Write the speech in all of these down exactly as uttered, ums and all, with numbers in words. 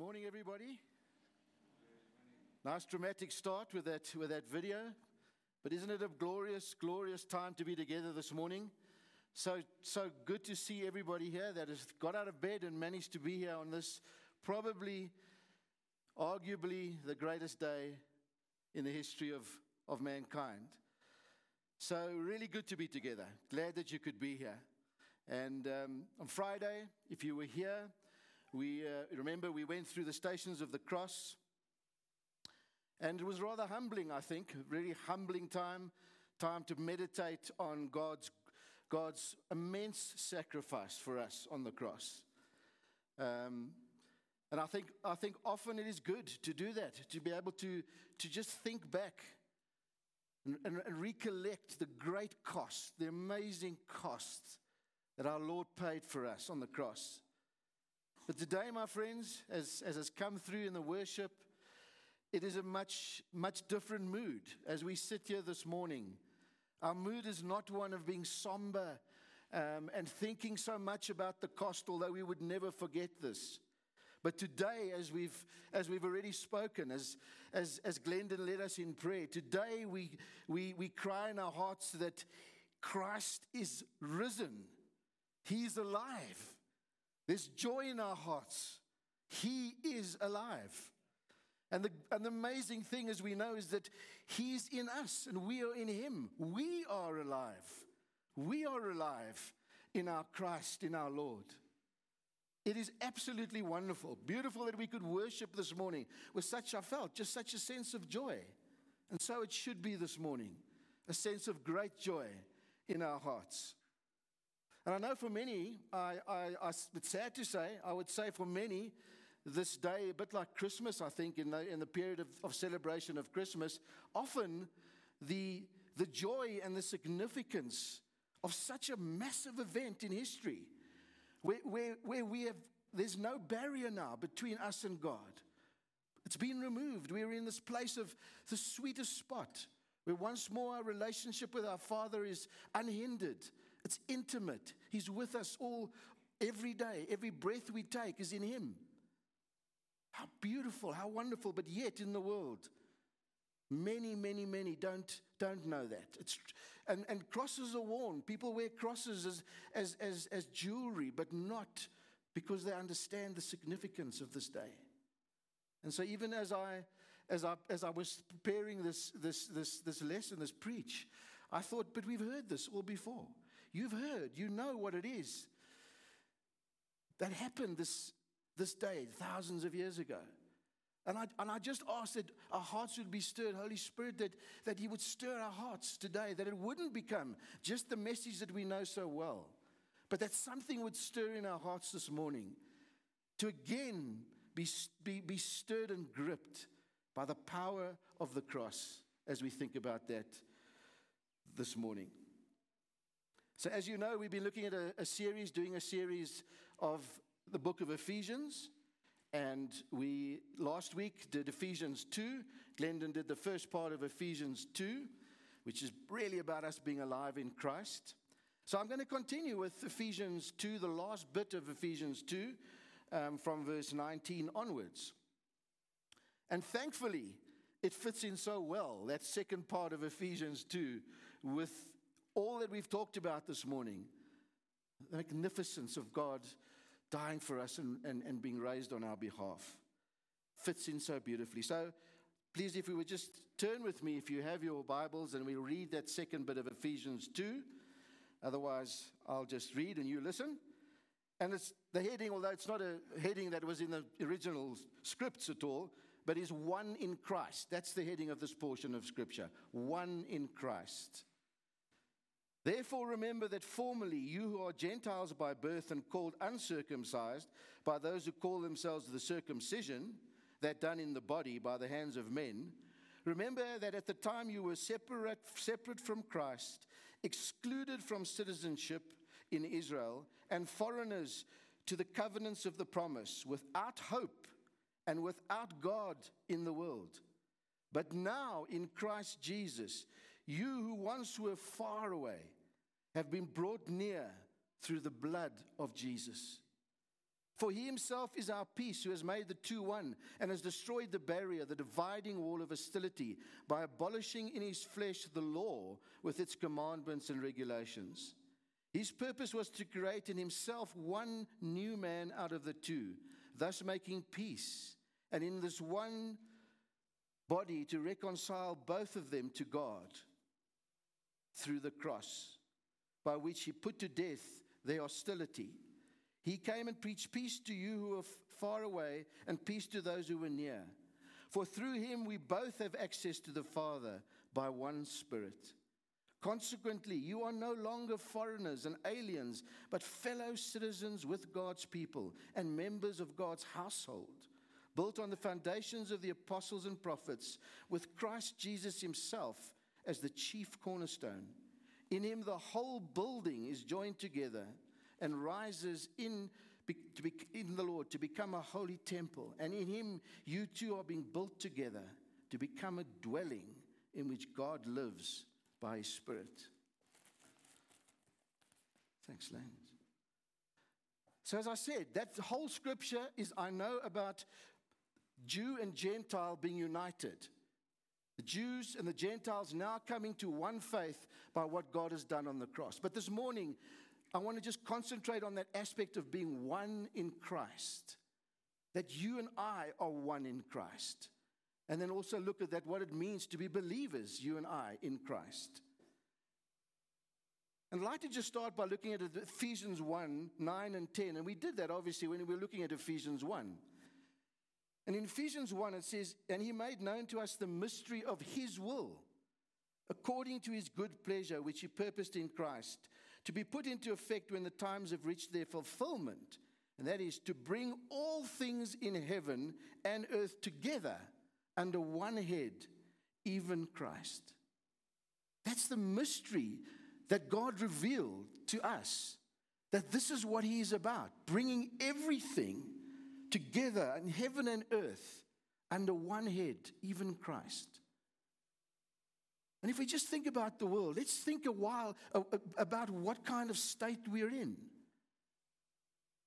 Morning, everybody. Nice dramatic start with that with that video, but isn't it a glorious, glorious time to be together this morning? So so good to see everybody here that has got out of bed and managed to be here on this probably, arguably, the greatest day in the history of, of mankind. So really good to be together. Glad that you could be here. And um, on Friday, if you were here, we uh, remember we went through the stations of the cross. And it was rather humbling, I think, really humbling time, time to meditate on God's God's immense sacrifice for us on the cross. Um, and I think I think often it is good to do that, to be able to, to just think back and, and, and recollect the great cost, the amazing cost that our Lord paid for us on the cross. But today, my friends, as, as has come through in the worship, it is a much, much different mood as we sit here this morning. Our mood is not one of being somber um, and thinking so much about the cost, although we would never forget this. But today, as we've as we've already spoken, as as as Glendon led us in prayer, today we we we cry in our hearts that Christ is risen. He's alive. There's joy in our hearts. He is alive. And the, and the amazing thing, as we know, is that He's in us and we are in Him. We are alive. We are alive in our Christ, in our Lord. It is absolutely wonderful, beautiful that we could worship this morning with such, I felt, just such a sense of joy. And so it should be this morning, a sense of great joy in our hearts. And I know for many, I, I, I, it's sad to say, I would say for many, this day, a bit like Christmas, I think, in the, in the period of, of celebration of Christmas, often the, the joy and the significance of such a massive event in history, where, where, where we have, there's no barrier now between us and God. It's been removed. We're in this place of the sweetest spot, where once more our relationship with our Father is unhindered. It's intimate. He's with us all, every day. Every breath we take is in Him. How beautiful, how wonderful, but yet in the world, many, many, many don't, don't know that. It's, and, and crosses are worn. People wear crosses as, as, as, as jewelry, but not because they understand the significance of this day. And so even as I, as I, as I was preparing this, this, this, this lesson, this preach, I thought, but we've heard this all before. You've heard, you know what it is that happened this This day, thousands of years ago. And I, and I just asked that our hearts would be stirred, Holy Spirit, that, that He would stir our hearts today, that it wouldn't become just the message that we know so well, but that something would stir in our hearts this morning to again be, be, be stirred and gripped by the power of the cross as we think about that this morning. So as you know, we've been looking at a, a series, doing a series of the book of Ephesians, and we last week did Ephesians two. Glendon did the first part of Ephesians two, which is really about us being alive in Christ. So I'm going to continue with Ephesians two, the last bit of Ephesians two, um, from verse nineteen onwards. And thankfully, it fits in so well, that second part of Ephesians two, with all that we've talked about this morning, the magnificence of God dying for us and, and, and being raised on our behalf. Fits in so beautifully. So please, if we would just turn with me, if you have your Bibles, and we'll read that second bit of Ephesians two. Otherwise, I'll just read and you listen. And it's the heading, although it's not a heading that was in the original scripts at all, but is one in Christ. That's the heading of this portion of Scripture. One in Christ. Therefore, remember that formerly you who are Gentiles by birth and called uncircumcised by those who call themselves the circumcision, that done in the body by the hands of men, remember that at the time you were separate, separate from Christ, excluded from citizenship in Israel, and foreigners to the covenants of the promise, without hope and without God in the world. But now in Christ Jesus, you who once were far away have been brought near through the blood of Jesus. For he himself is our peace, who has made the two one, and has destroyed the barrier, the dividing wall of hostility, by abolishing in his flesh the law with its commandments and regulations. His purpose was to create in himself one new man out of the two, thus making peace, and in this one body to reconcile both of them to God through the cross, by which he put to death their hostility. He came and preached peace to you who were far away and peace to those who were near. For through him we both have access to the Father by one Spirit. Consequently, you are no longer foreigners and aliens, but fellow citizens with God's people and members of God's household, built on the foundations of the apostles and prophets, with Christ Jesus himself as the chief cornerstone. In him the whole building is joined together and rises in, to be, in the Lord to become a holy temple. And in him you two are being built together to become a dwelling in which God lives by his Spirit. Thanks, Lance. So as I said, that whole scripture is, I know, about Jew and Gentile being united. The Jews and the Gentiles now coming to one faith by what God has done on the cross. But this morning, I want to just concentrate on that aspect of being one in Christ, that you and I are one in Christ. And then also look at that, what it means to be believers, you and I, in Christ. And I'd like to just start by looking at Ephesians one, nine and ten. And we did that, obviously, when we were looking at Ephesians one. And in Ephesians one, it says, "And he made known to us the mystery of his will, according to his good pleasure, which he purposed in Christ, to be put into effect when the times have reached their fulfillment, and that is to bring all things in heaven and earth together under one head, even Christ." That's the mystery that God revealed to us, that this is what he is about, bringing everything together in heaven and earth under one head, even Christ. And if we just think about the world, let's think a while about what kind of state we're in.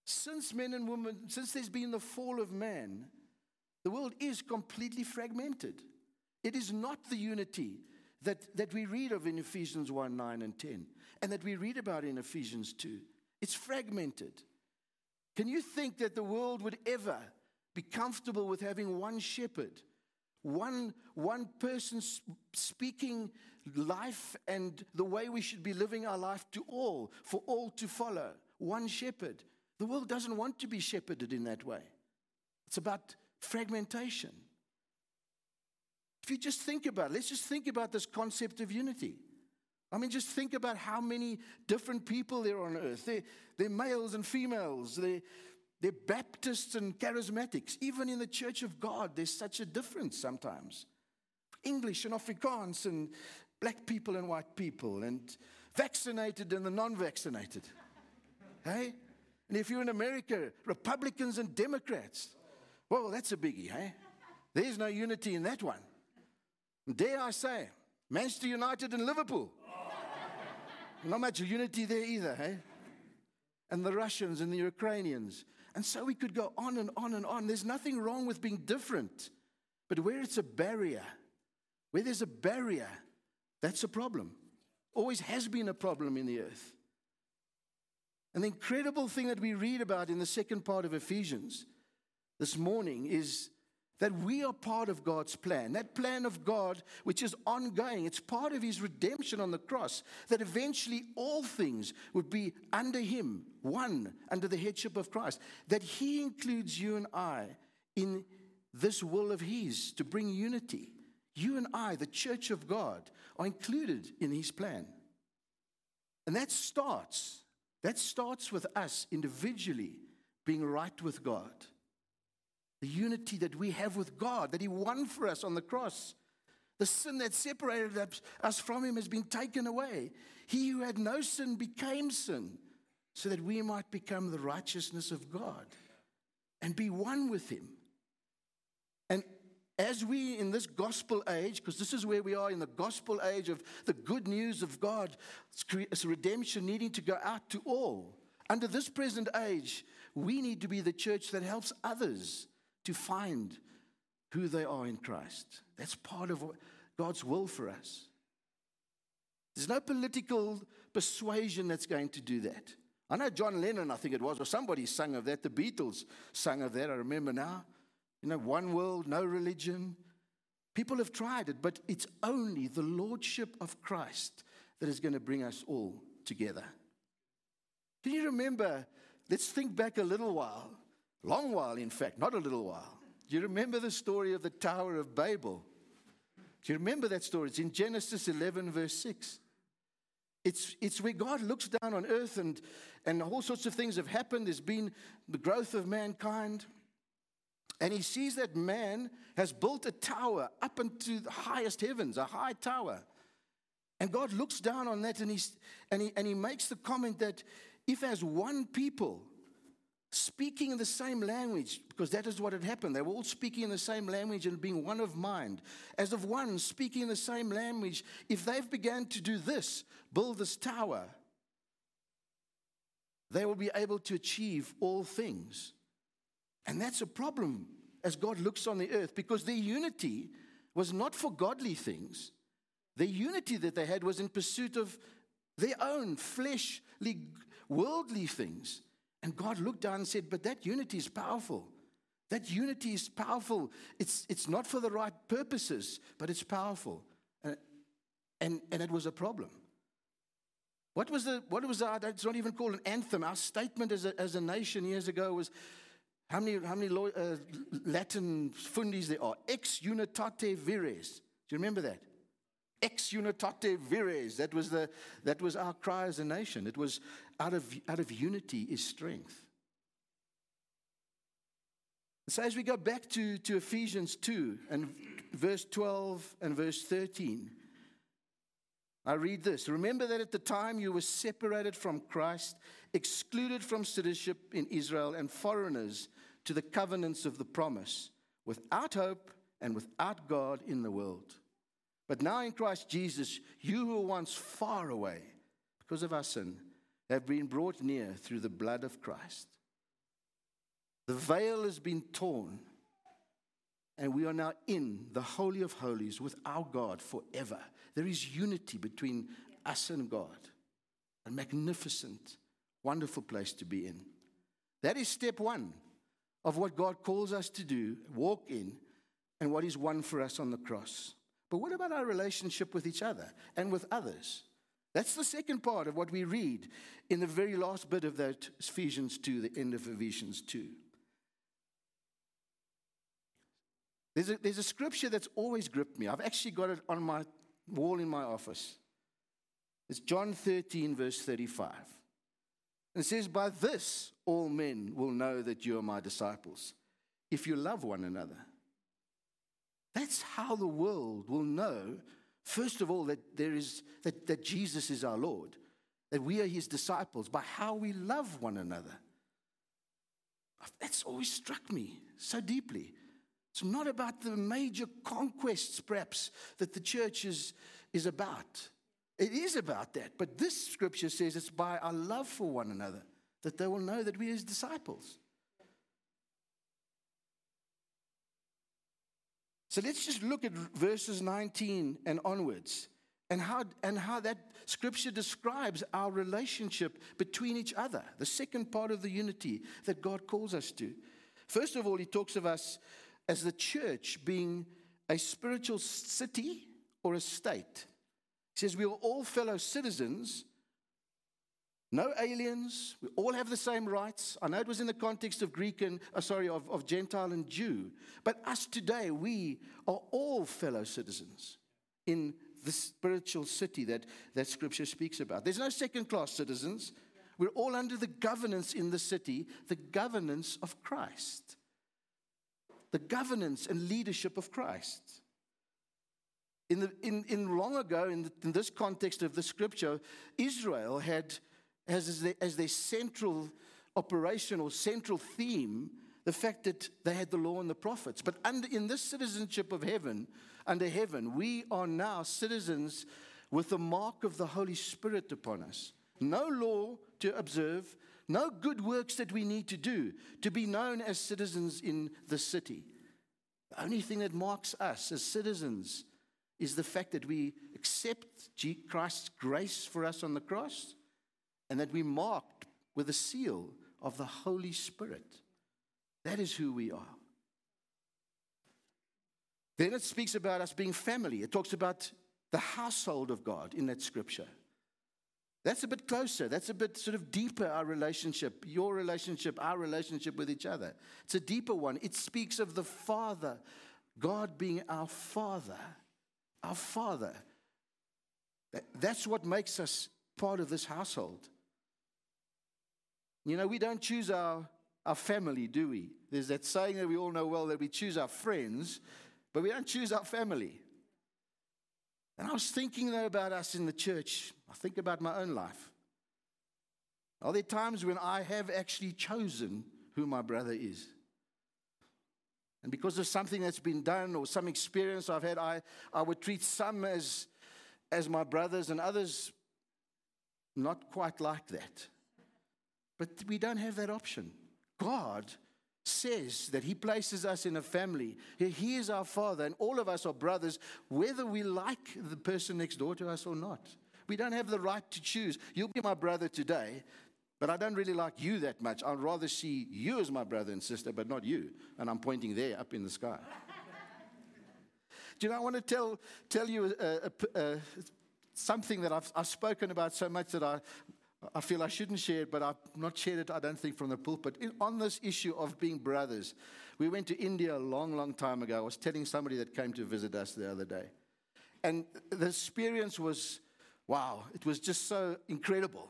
Since men and women, since there's been the fall of man, the world is completely fragmented. It is not the unity that, that we read of in Ephesians one, nine, and ten, and that we read about in Ephesians two. It's fragmented. Can you think that the world would ever be comfortable with having one shepherd? One, one person speaking life and the way we should be living our life to all, for all to follow. One shepherd. The world doesn't want to be shepherded in that way. It's about fragmentation. If you just think about it, let's just think about this concept of unity. I mean, just think about how many different people there are on earth. They're, they're males and females. They're, They're Baptists and charismatics. Even in the Church of God, there's such a difference sometimes. English and Afrikaans and black people and white people and vaccinated and the non-vaccinated. Hey? And if you're in America, Republicans and Democrats. Well, that's a biggie, hey? There's no unity in that one. Dare I say, Manchester United and Liverpool. Not much unity there either, hey? And the Russians and the Ukrainians. And so we could go on and on and on. There's nothing wrong with being different. But where it's a barrier, where there's a barrier, that's a problem. Always has been a problem in the earth. And the incredible thing that we read about in the second part of Ephesians this morning is that we are part of God's plan. That plan of God, which is ongoing. It's part of his redemption on the cross, that eventually all things would be under him, one, under the headship of Christ. That he includes you and I in this will of his to bring unity. You and I, the church of God, are included in his plan. And that starts, that starts with us individually being right with God. The unity that we have with God, that he won for us on the cross. The sin that separated us from him has been taken away. He who had no sin became sin, so that we might become the righteousness of God and be one with him. And as we in this gospel age, because this is where we are in the gospel age of the good news of God's redemption needing to go out to all, under this present age, we need to be the church that helps others to find who they are in Christ. That's part of God's will for us. There's no political persuasion that's going to do that. I know John Lennon, I think it was, or somebody sang of that. The Beatles sang of that, I remember now. You know, one world, no religion. People have tried it, but it's only the lordship of Christ that is going to bring us all together. Can you remember, let's think back a little while, long while in fact, not a little while. Do you remember the story of the Tower of Babel? Do you remember that story? It's in Genesis eleven, verse six. It's, it's where God looks down on earth and, and all sorts of things have happened. There's been the growth of mankind. And he sees that man has built a tower up into the highest heavens, a high tower. And God looks down on that and, he's, and, he, and he makes the comment that if as one people speaking in the same language, because that is what had happened. They were all speaking in the same language and being one of mind. As of one speaking in the same language, if they've began to do this, build this tower, they will be able to achieve all things. And that's a problem as God looks on the earth, because their unity was not for godly things. The unity that they had was in pursuit of their own fleshly, worldly things. And God looked down and said, but that unity is powerful. That unity is powerful. It's, it's not for the right purposes, but it's powerful. And, and, and it was a problem. What was the, what was our, it's not even called an anthem. Our statement as a, as a nation years ago was, how many, how many uh, Latin fundis there are? Ex unitate vires. Do you remember that? Ex unitate vires. That was the that was our cry as a nation. It was out of out of unity is strength. So as we go back to, to Ephesians two and verse twelve and verse thirteen, I read this. Remember that at the time you were separated from Christ, excluded from citizenship in Israel, and foreigners to the covenants of the promise, without hope and without God in the world. But now in Christ Jesus, you who were once far away because of our sin have been brought near through the blood of Christ. The veil has been torn, and we are now in the Holy of Holies with our God forever. There is unity between us and God, a magnificent, wonderful place to be in. That is step one of what God calls us to do, walk in, and what is won for us on the cross. But what about our relationship with each other and with others? That's the second part of what we read in the very last bit of that Ephesians two, the end of Ephesians two. There's a, there's a scripture that's always gripped me. I've actually got it on my wall in my office. It's John thirteen, verse thirty-five. It says, "By this all men will know that you are my disciples, if you love one another." That's how the world will know, first of all, that there is that, that Jesus is our Lord, that we are his disciples, by how we love one another. That's always struck me so deeply. It's not about the major conquests, perhaps, that the church is, is about. It is about that, but this scripture says it's by our love for one another that they will know that we are his disciples. So let's just look at verses nineteen and onwards and how, and how that scripture describes our relationship between each other, the second part of the unity that God calls us to. First of all, he talks of us as the church being a spiritual city or a state. He says we are all fellow citizens, no aliens, we all have the same rights. I know it was in the context of Greek and, uh, sorry, of, of Gentile and Jew. But us today, we are all fellow citizens in the spiritual city that, that Scripture speaks about. There's no second-class citizens. We're all under the governance in the city, the governance of Christ. The governance and leadership of Christ. In, the, in, in long ago, in, the, in this context of the Scripture, Israel had... As, as, their, as their central operation or central theme, the fact that they had the law and the prophets. But under, in this citizenship of heaven, under heaven, we are now citizens with the mark of the Holy Spirit upon us. No law to observe, no good works that we need to do to be known as citizens in the city. The only thing that marks us as citizens is the fact that we accept Christ's grace for us on the cross and that we're marked with a seal of the Holy Spirit. That is who we are. Then it speaks about us being family. It talks about the household of God in that scripture. That's a bit closer. That's a bit sort of deeper, our relationship, your relationship, our relationship with each other. It's a deeper one. It speaks of the Father, God being our Father, our Father. That's what makes us part of this household. You know, we don't choose our, our family, do we? There's that saying that we all know well, that we choose our friends, but we don't choose our family. And I was thinking, though, about us in the church. I think about my own life. Are there times when I have actually chosen who my brother is? And because of something that's been done or some experience I've had, I, I would treat some as, as my brothers and others not quite like that. But we don't have that option. God says that he places us in a family. He is our Father, and all of us are brothers, whether we like the person next door to us or not. We don't have the right to choose. You'll be my brother today, but I don't really like you that much. I'd rather see you as my brother and sister, but not you. And I'm pointing there up in the sky. Do you know, I want to tell tell you uh, uh, something that I've, I've spoken about so much that I... I feel I shouldn't share it, but I've not shared it, I don't think, from the pulpit. On this issue of being brothers, we went to India a long, long time ago. I was telling somebody that came to visit us the other day. And the experience was, wow, it was just so incredible.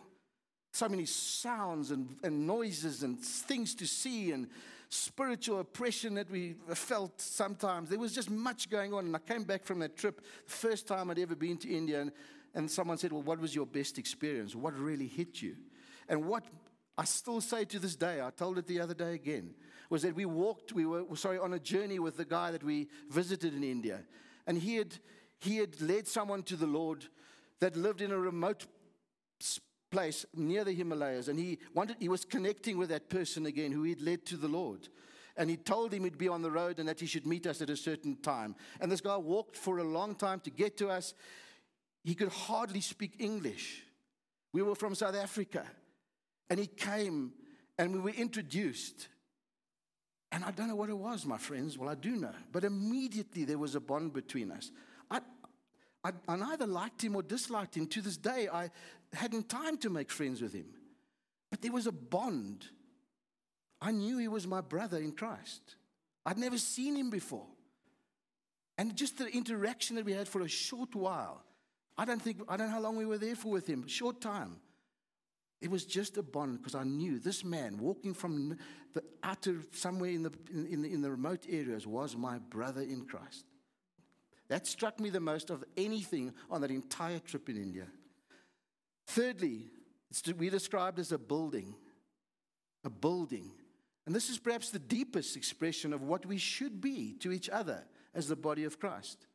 So many sounds and, and noises and things to see and spiritual oppression that we felt sometimes. There was just much going on. And I came back from that trip, the first time I'd ever been to India, and And someone said, well, what was your best experience? What really hit you? And what I still say to this day, I told it the other day again, was that we walked, we were, sorry, on a journey with the guy that we visited in India. And he had, he had led someone to the Lord that lived in a remote place near the Himalayas. And he wanted, he was connecting with that person again who he'd led to the Lord. And he told him he'd be on the road and that he should meet us at a certain time. And this guy walked for a long time to get to us. He could hardly speak English. We were from South Africa. And he came and we were introduced. And I don't know what it was, my friends. Well, I do know. But immediately there was a bond between us. I, I, I neither liked him or disliked him. To this day, I hadn't time to make friends with him. But there was a bond. I knew he was my brother in Christ. I'd never seen him before. And just the interaction that we had for a short while, I don't think, I don't know how long we were there for with him, short time. It was just a bond because I knew this man walking from the outer, somewhere in the, in, the, in the remote areas was my brother in Christ. That struck me the most of anything on that entire trip in India. Thirdly, it's we described as a building, a building. And this is perhaps the deepest expression of what we should be to each other as the body of Christ.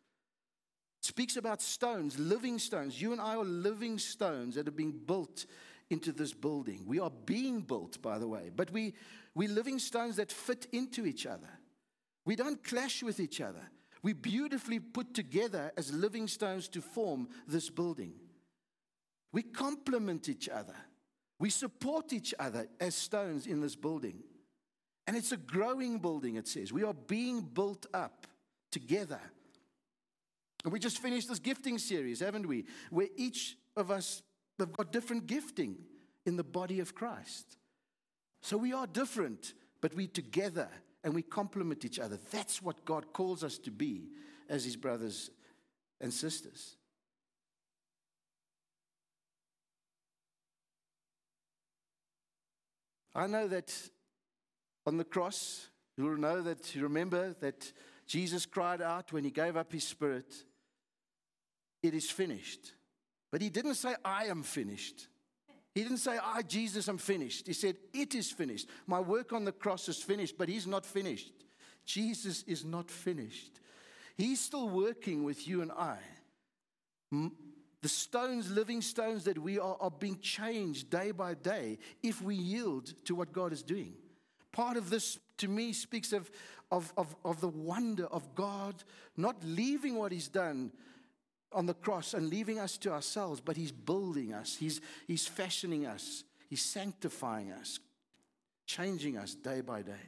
Speaks about stones, living stones. You and I are living stones that are being built into this building. We are being built, by the way, but we, we're living stones that fit into each other. We don't clash with each other. We're beautifully put together as living stones to form this building. We complement each other. We support each other as stones in this building. And it's a growing building, it says. We are being built up together. And we just finished this gifting series, haven't we? Where each of us have got different gifting in the body of Christ. So we are different, but we're together and we complement each other. That's what God calls us to be as his brothers and sisters. I know that on the cross, you'll know that, you remember that Jesus cried out when he gave up his spirit, it is finished. But he didn't say, I am finished. He didn't say, I, Jesus, am finished. He said, it is finished. My work on the cross is finished, but he's not finished. Jesus is not finished. He's still working with you and I. The stones, living stones that we are, are being changed day by day if we yield to what God is doing. Part of this, to me, speaks of, of, of, of the wonder of God not leaving what he's done on the cross and leaving us to ourselves, but he's building us, he's, he's fashioning us, he's sanctifying us, changing us day by day.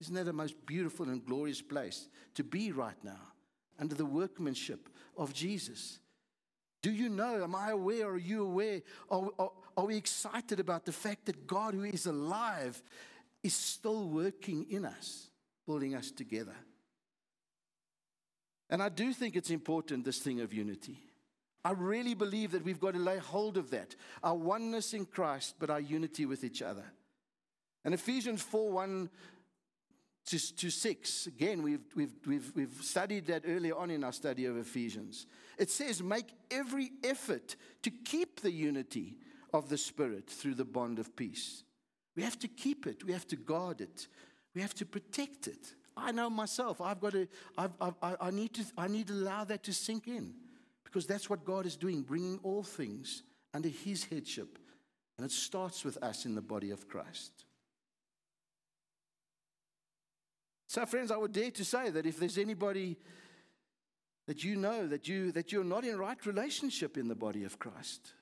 Isn't that the most beautiful and glorious place to be right now, under the workmanship of Jesus? Do you know, am I aware, are you aware, are, are, are we excited about the fact that God, who is alive, is still working in us, building us together? And I do think it's important, this thing of unity. I really believe that we've got to lay hold of that, our oneness in Christ, but our unity with each other. And Ephesians four one To, to six, again, we've, we've, we've, we've studied that earlier on in our study of Ephesians. It says, make every effort to keep the unity of the Spirit through the bond of peace. We have to keep it. We have to guard it. We have to protect it. I know myself, I've got to, I've, I've, I need to, I need to allow that to sink in, because that's what God is doing, bringing all things under his headship. And it starts with us in the body of Christ. So, friends, I would dare to say that if there's anybody that you know that you that you're not in right relationship in the body of Christ,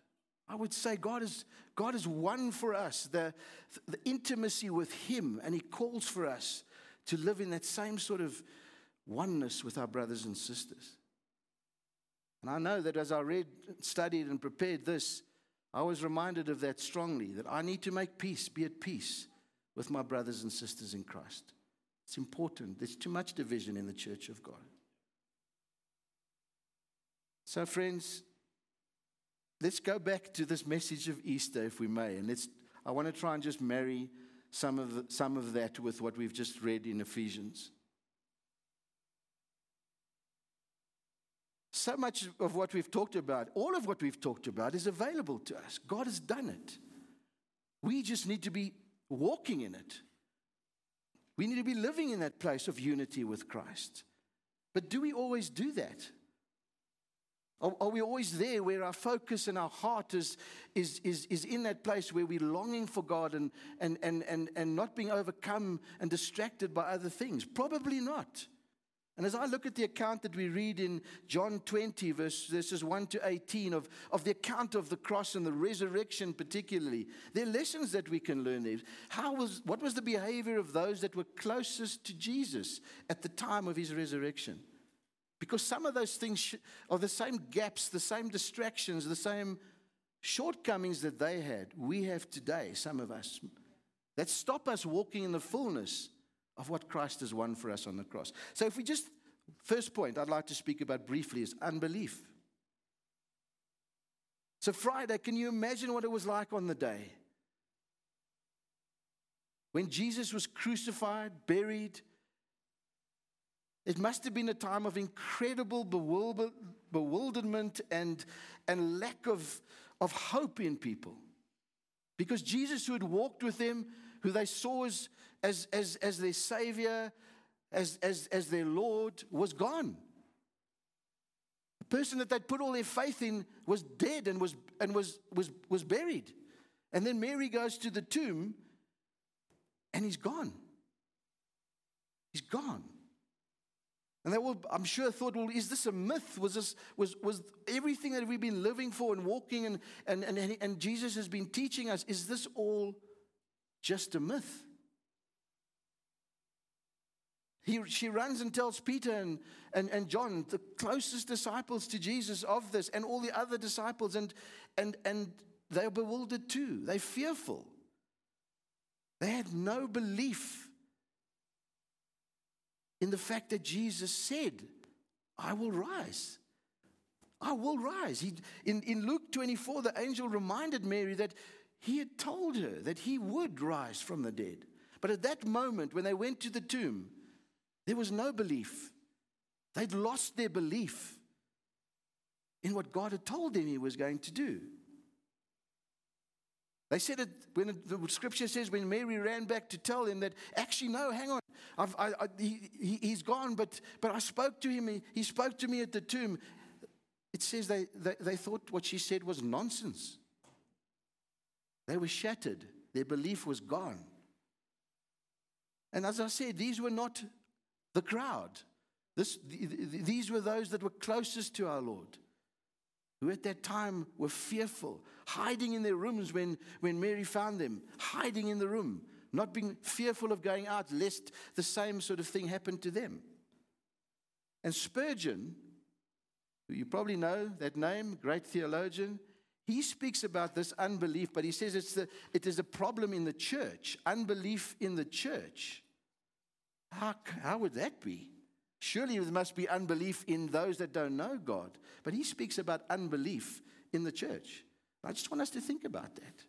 I would say God is God is won for us the, the intimacy with him, and he calls for us to live in that same sort of oneness with our brothers and sisters. And I know that as I read, studied, and prepared this, I was reminded of that strongly, that I need to make peace, be at peace with my brothers and sisters in Christ. It's important. There's too much division in the church of God. So, friends, let's go back to this message of Easter, if we may. And let's, I want to try and just marry some of, the, some of that with what we've just read in Ephesians. So much of what we've talked about, all of what we've talked about, is available to us. God has done it. We just need to be walking in it. We need to be living in that place of unity with Christ. But do we always do that? Are, are we always there where our focus and our heart is, is, is, is in that place where we're longing for God and, and, and, and, and not being overcome and distracted by other things? Probably not. And as I look at the account that we read in John twenty, verse, verses one to eighteen, of, of the account of the cross and the resurrection particularly, there are lessons that we can learn there. How was, what was the behavior of those that were closest to Jesus at the time of his resurrection? Because some of those things are the same gaps, the same distractions, the same shortcomings that they had, we have today, some of us, that stop us walking in the fullness of what Christ has won for us on the cross. So if we just, first point I'd like to speak about briefly is unbelief. So Friday, can you imagine what it was like on the day? When Jesus was crucified, buried, it must have been a time of incredible bewilder, bewilderment and, and lack of, of hope in people. Because Jesus, who had walked with them, who they saw as, as, as, as their Savior, as, as, as their Lord, was gone. The person that they'd put all their faith in was dead and was and was was was buried. And then Mary goes to the tomb, and he's gone. He's gone. And they all, I'm sure, thought, well, is this a myth? Was this was was everything that we've been living for and walking and and and, and Jesus has been teaching us, is this all just a myth? He, she runs and tells Peter and, and, and John, the closest disciples to Jesus, of this, and all the other disciples, and, and, and they're bewildered too. They're fearful. They had no belief in the fact that Jesus said, I will rise. I will rise. He, in, in Luke twenty-four, the angel reminded Mary that he had told her that he would rise from the dead. But at that moment, when they went to the tomb, there was no belief. They'd lost their belief in what God had told them he was going to do. They said it when it, the scripture says when Mary ran back to tell him that, actually, no, hang on, I've, I, I, he, he, he's gone, but, but I spoke to him, he, he spoke to me at the tomb. It says they, they, they thought what she said was nonsense. They were shattered. Their belief was gone. And as I said, these were not the crowd. This, th- th- these were those that were closest to our Lord, who at that time were fearful, hiding in their rooms when, when Mary found them, hiding in the room, not being fearful of going out, lest the same sort of thing happened to them. And Spurgeon, who you probably know that name, great theologian, he speaks about this unbelief, but he says it's the, it is a problem in the church, unbelief in the church. How, how would that be? Surely there must be unbelief in those that don't know God. But he speaks about unbelief in the church. I just want us to think about that.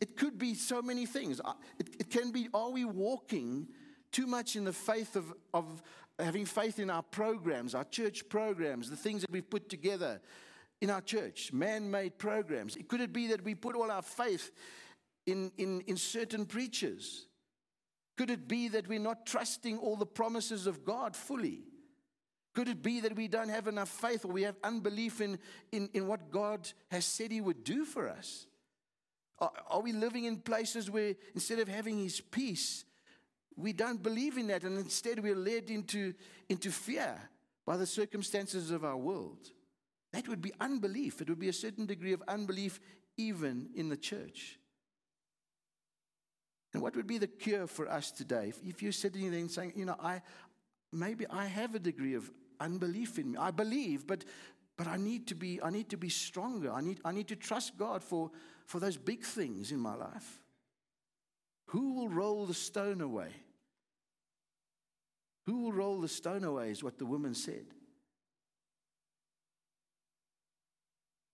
It could be so many things. It, it can be, are we walking too much in the faith of, of having faith in our programs, our church programs, the things that we've put together in our church, man-made programs? It could it be that we put all our faith in, in, in certain preachers? Could it be that we're not trusting all the promises of God fully? Could it be that we don't have enough faith, or we have unbelief in, in, in what God has said He would do for us? Are, are we living in places where instead of having His peace, we don't believe in that, and instead we're led into, into fear by the circumstances of our world? That would be unbelief. It would be a certain degree of unbelief even in the church. And what would be the cure for us today? If, if you're sitting there and saying, you know, I maybe I have a degree of unbelief in me. I believe, but but I need to be I need to be stronger. I need I need to trust God for, for those big things in my life. Who will roll the stone away? Who will roll the stone away is what the woman said.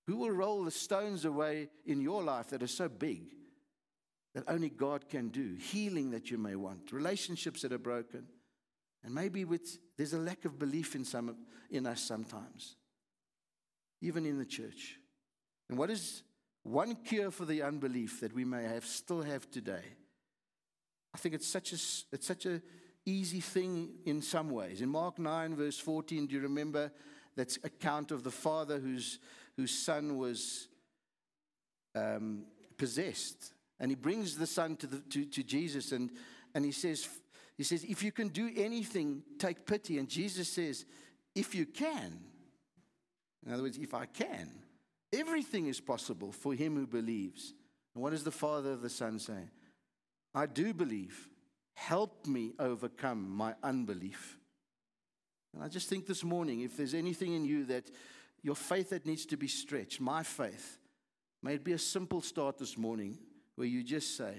Who will roll the stones away in your life that are so big that only God can do? Healing that you may want, relationships that are broken, and maybe with, there's a lack of belief in some in us sometimes, even in the church. And what is one cure for the unbelief that we may have still have today? I think it's such a it's such a easy thing in some ways. In Mark nine, verse fourteen, do you remember that account of the father whose whose son was um, possessed? And he brings the son to the, to, to Jesus, and and he says he says, "If you can do anything, take pity." And Jesus says, "If you can." In other words, if I can, everything is possible for him who believes. And what does the father of the son say? I do believe. Help me overcome my unbelief. And I just think this morning, if there's anything in you that your faith that needs to be stretched, my faith, may it be a simple start this morning where you just say,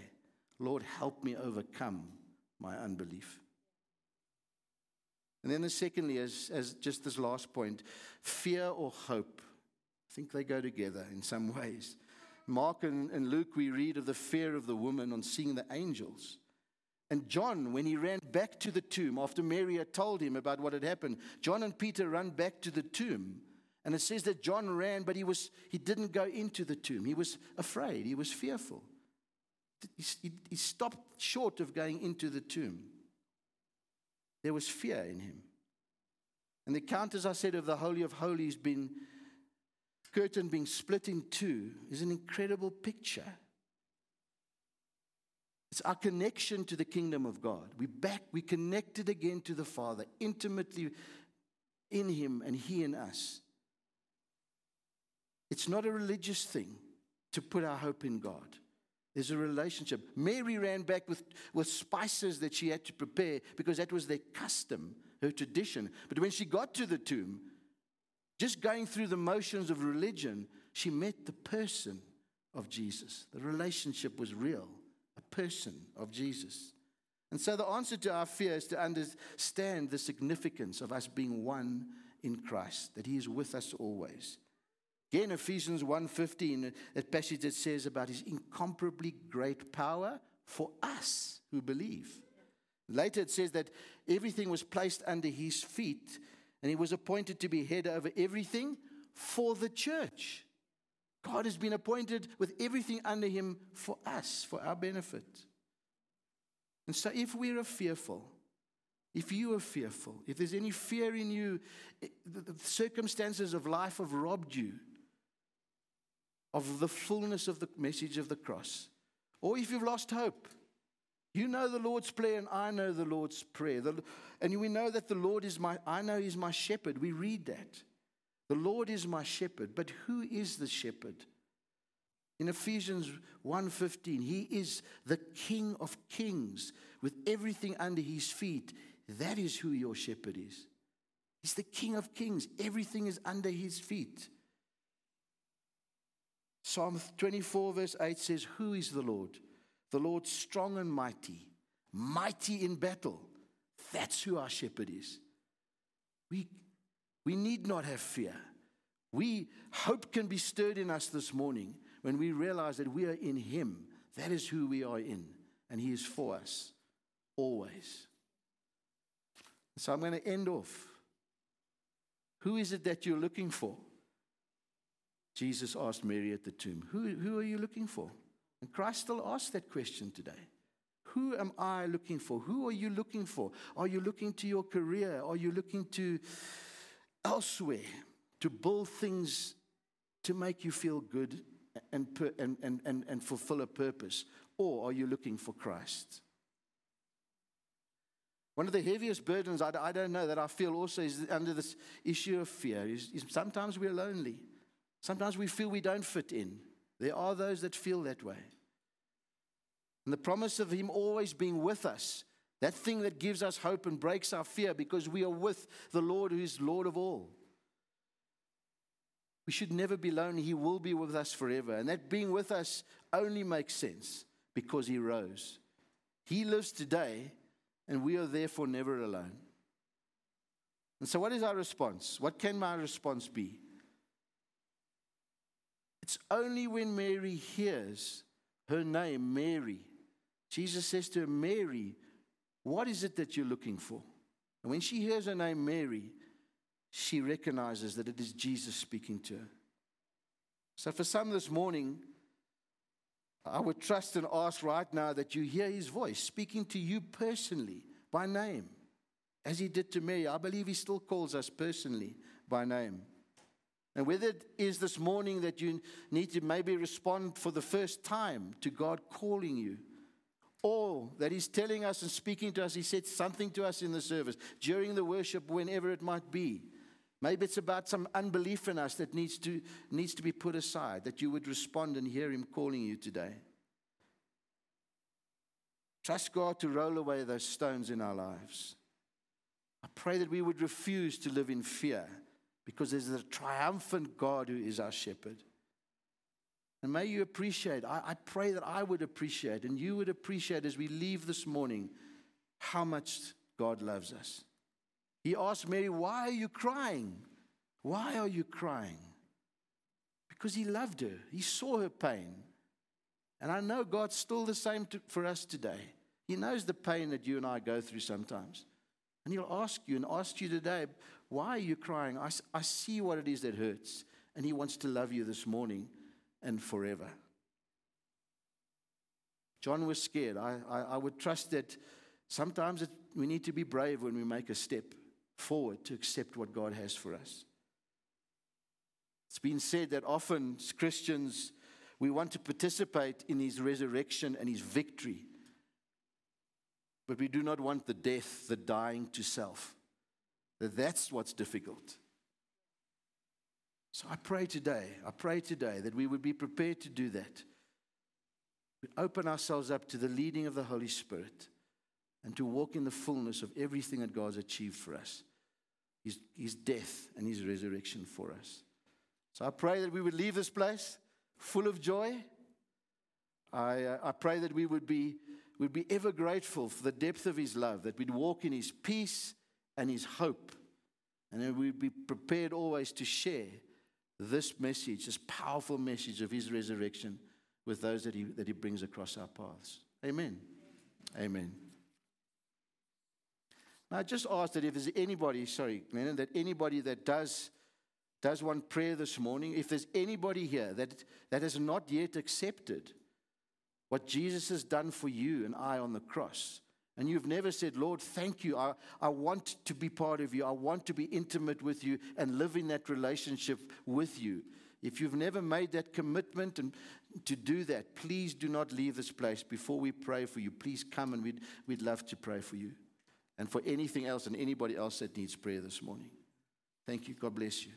Lord, help me overcome my unbelief. And then the secondly, as, as just this last point, fear or hope. I think they go together in some ways. Mark and, and Luke, we read of the fear of the woman on seeing the angels. And John, when he ran back to the tomb, after Mary had told him about what had happened, John and Peter ran back to the tomb. And it says that John ran, but he was he didn't go into the tomb. He was afraid. He was fearful. He, he, he stopped short of going into the tomb. There was fear in him. And the account, as I said, of the Holy of Holies being curtain being split in two is an incredible picture. It's our connection to the kingdom of God. We're back, we're connected again to the Father, intimately in Him and He in us. It's not a religious thing to put our hope in God. There's a relationship. Mary ran back with, with spices that she had to prepare because that was their custom, her tradition. But when she got to the tomb, just going through the motions of religion, she met the person of Jesus. The relationship was real, a person of Jesus. And so the answer to our fear is to understand the significance of us being one in Christ, that He is with us always. Again, Ephesians one fifteen, that passage that says about His incomparably great power for us who believe. Later it says that everything was placed under His feet, and He was appointed to be head over everything for the church. God has been appointed with everything under Him for us, for our benefit. And so if we are fearful, If you are fearful, if there's any fear in you, the circumstances of life have robbed you of the fullness of the message of the cross. Or if you've lost hope, you know the Lord's Prayer and I know the Lord's Prayer. The, and we know that the Lord is my, I know he's my shepherd. We read that. The Lord is my shepherd. But who is the shepherd? In Ephesians one fifteen, he is the King of kings with everything under his feet. That is who your shepherd is. He's the King of kings. Everything is under his feet. Psalm twenty-four verse eight says, who is the Lord? The Lord strong and mighty, mighty in battle. That's who our shepherd is. We, we need not have fear. We hope can be stirred in us this morning when we realize that we are in him. That is who we are in. And he is for us always. So I'm going to end off. Who is it that you're looking for? Jesus asked Mary at the tomb, who, who are you looking for? And Christ still asks that question today. Who am I looking for? Who are you looking for? Are you looking to your career? Are you looking to elsewhere to build things to make you feel good and, and, and, and, and fulfill a purpose? Or are you looking for Christ? One of the heaviest burdens, I, I don't know, that I feel also is under this issue of fear is, is sometimes we're lonely. Sometimes we feel we don't fit in. There are those that feel that way. And the promise of him always being with us, that thing that gives us hope and breaks our fear because we are with the Lord who is Lord of all. We should never be lonely. He will be with us forever. And that being with us only makes sense because he rose. He lives today and we are therefore never alone. And so what is our response? What can my response be? It's only when Mary hears her name, Mary. Jesus says to her, Mary, what is it that you're looking for? And when she hears her name, Mary, she recognizes that it is Jesus speaking to her. So for some this morning, I would trust and ask right now that you hear his voice speaking to you personally by name, as he did to Mary. I believe he still calls us personally by name. And whether it is this morning that you need to maybe respond for the first time to God calling you, or that he's telling us and speaking to us, he said something to us in the service, during the worship, whenever it might be. Maybe it's about some unbelief in us that needs to, needs to be put aside, that you would respond and hear him calling you today. Trust God to roll away those stones in our lives. I pray that we would refuse to live in fear, because there's the triumphant God who is our shepherd. And may you appreciate, I, I pray that I would appreciate, and you would appreciate as we leave this morning, how much God loves us. He asked Mary, why are you crying? Why are you crying? Because he loved her. He saw her pain. And I know God's still the same to, for us today. He knows the pain that you and I go through sometimes. And he'll ask you and ask you today, why are you crying? I, I see what it is that hurts. And he wants to love you this morning and forever. John was scared. I, I, I would trust that sometimes it, we need to be brave when we make a step forward to accept what God has for us. It's been said that often as Christians, we want to participate in his resurrection and his victory. But we do not want the death, the dying to self. That's what's difficult. So I pray today, I pray today that we would be prepared to do that. We open ourselves up to the leading of the Holy Spirit and to walk in the fullness of everything that God's achieved for us. His, his death and his resurrection for us. So I pray that we would leave this place full of joy. I, uh, I pray that we would be We'd be ever grateful for the depth of his love, that we'd walk in his peace and his hope, and that we'd be prepared always to share this message, this powerful message of his resurrection with those that he, that he brings across our paths. Amen. Amen. Now, I just ask that if there's anybody, sorry, Glendon, that anybody that does, does want prayer this morning, if there's anybody here that, that has not yet accepted what Jesus has done for you and I on the cross, and you've never said, Lord, thank you. I, I want to be part of you. I want to be intimate with you and live in that relationship with you. If you've never made that commitment and to do that, please do not leave this place before we pray for you. Please come, and we'd, we'd love to pray for you and for anything else and anybody else that needs prayer this morning. Thank you. God bless you.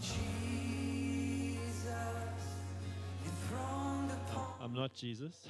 Jesus, enthroned upon. I'm not Jesus.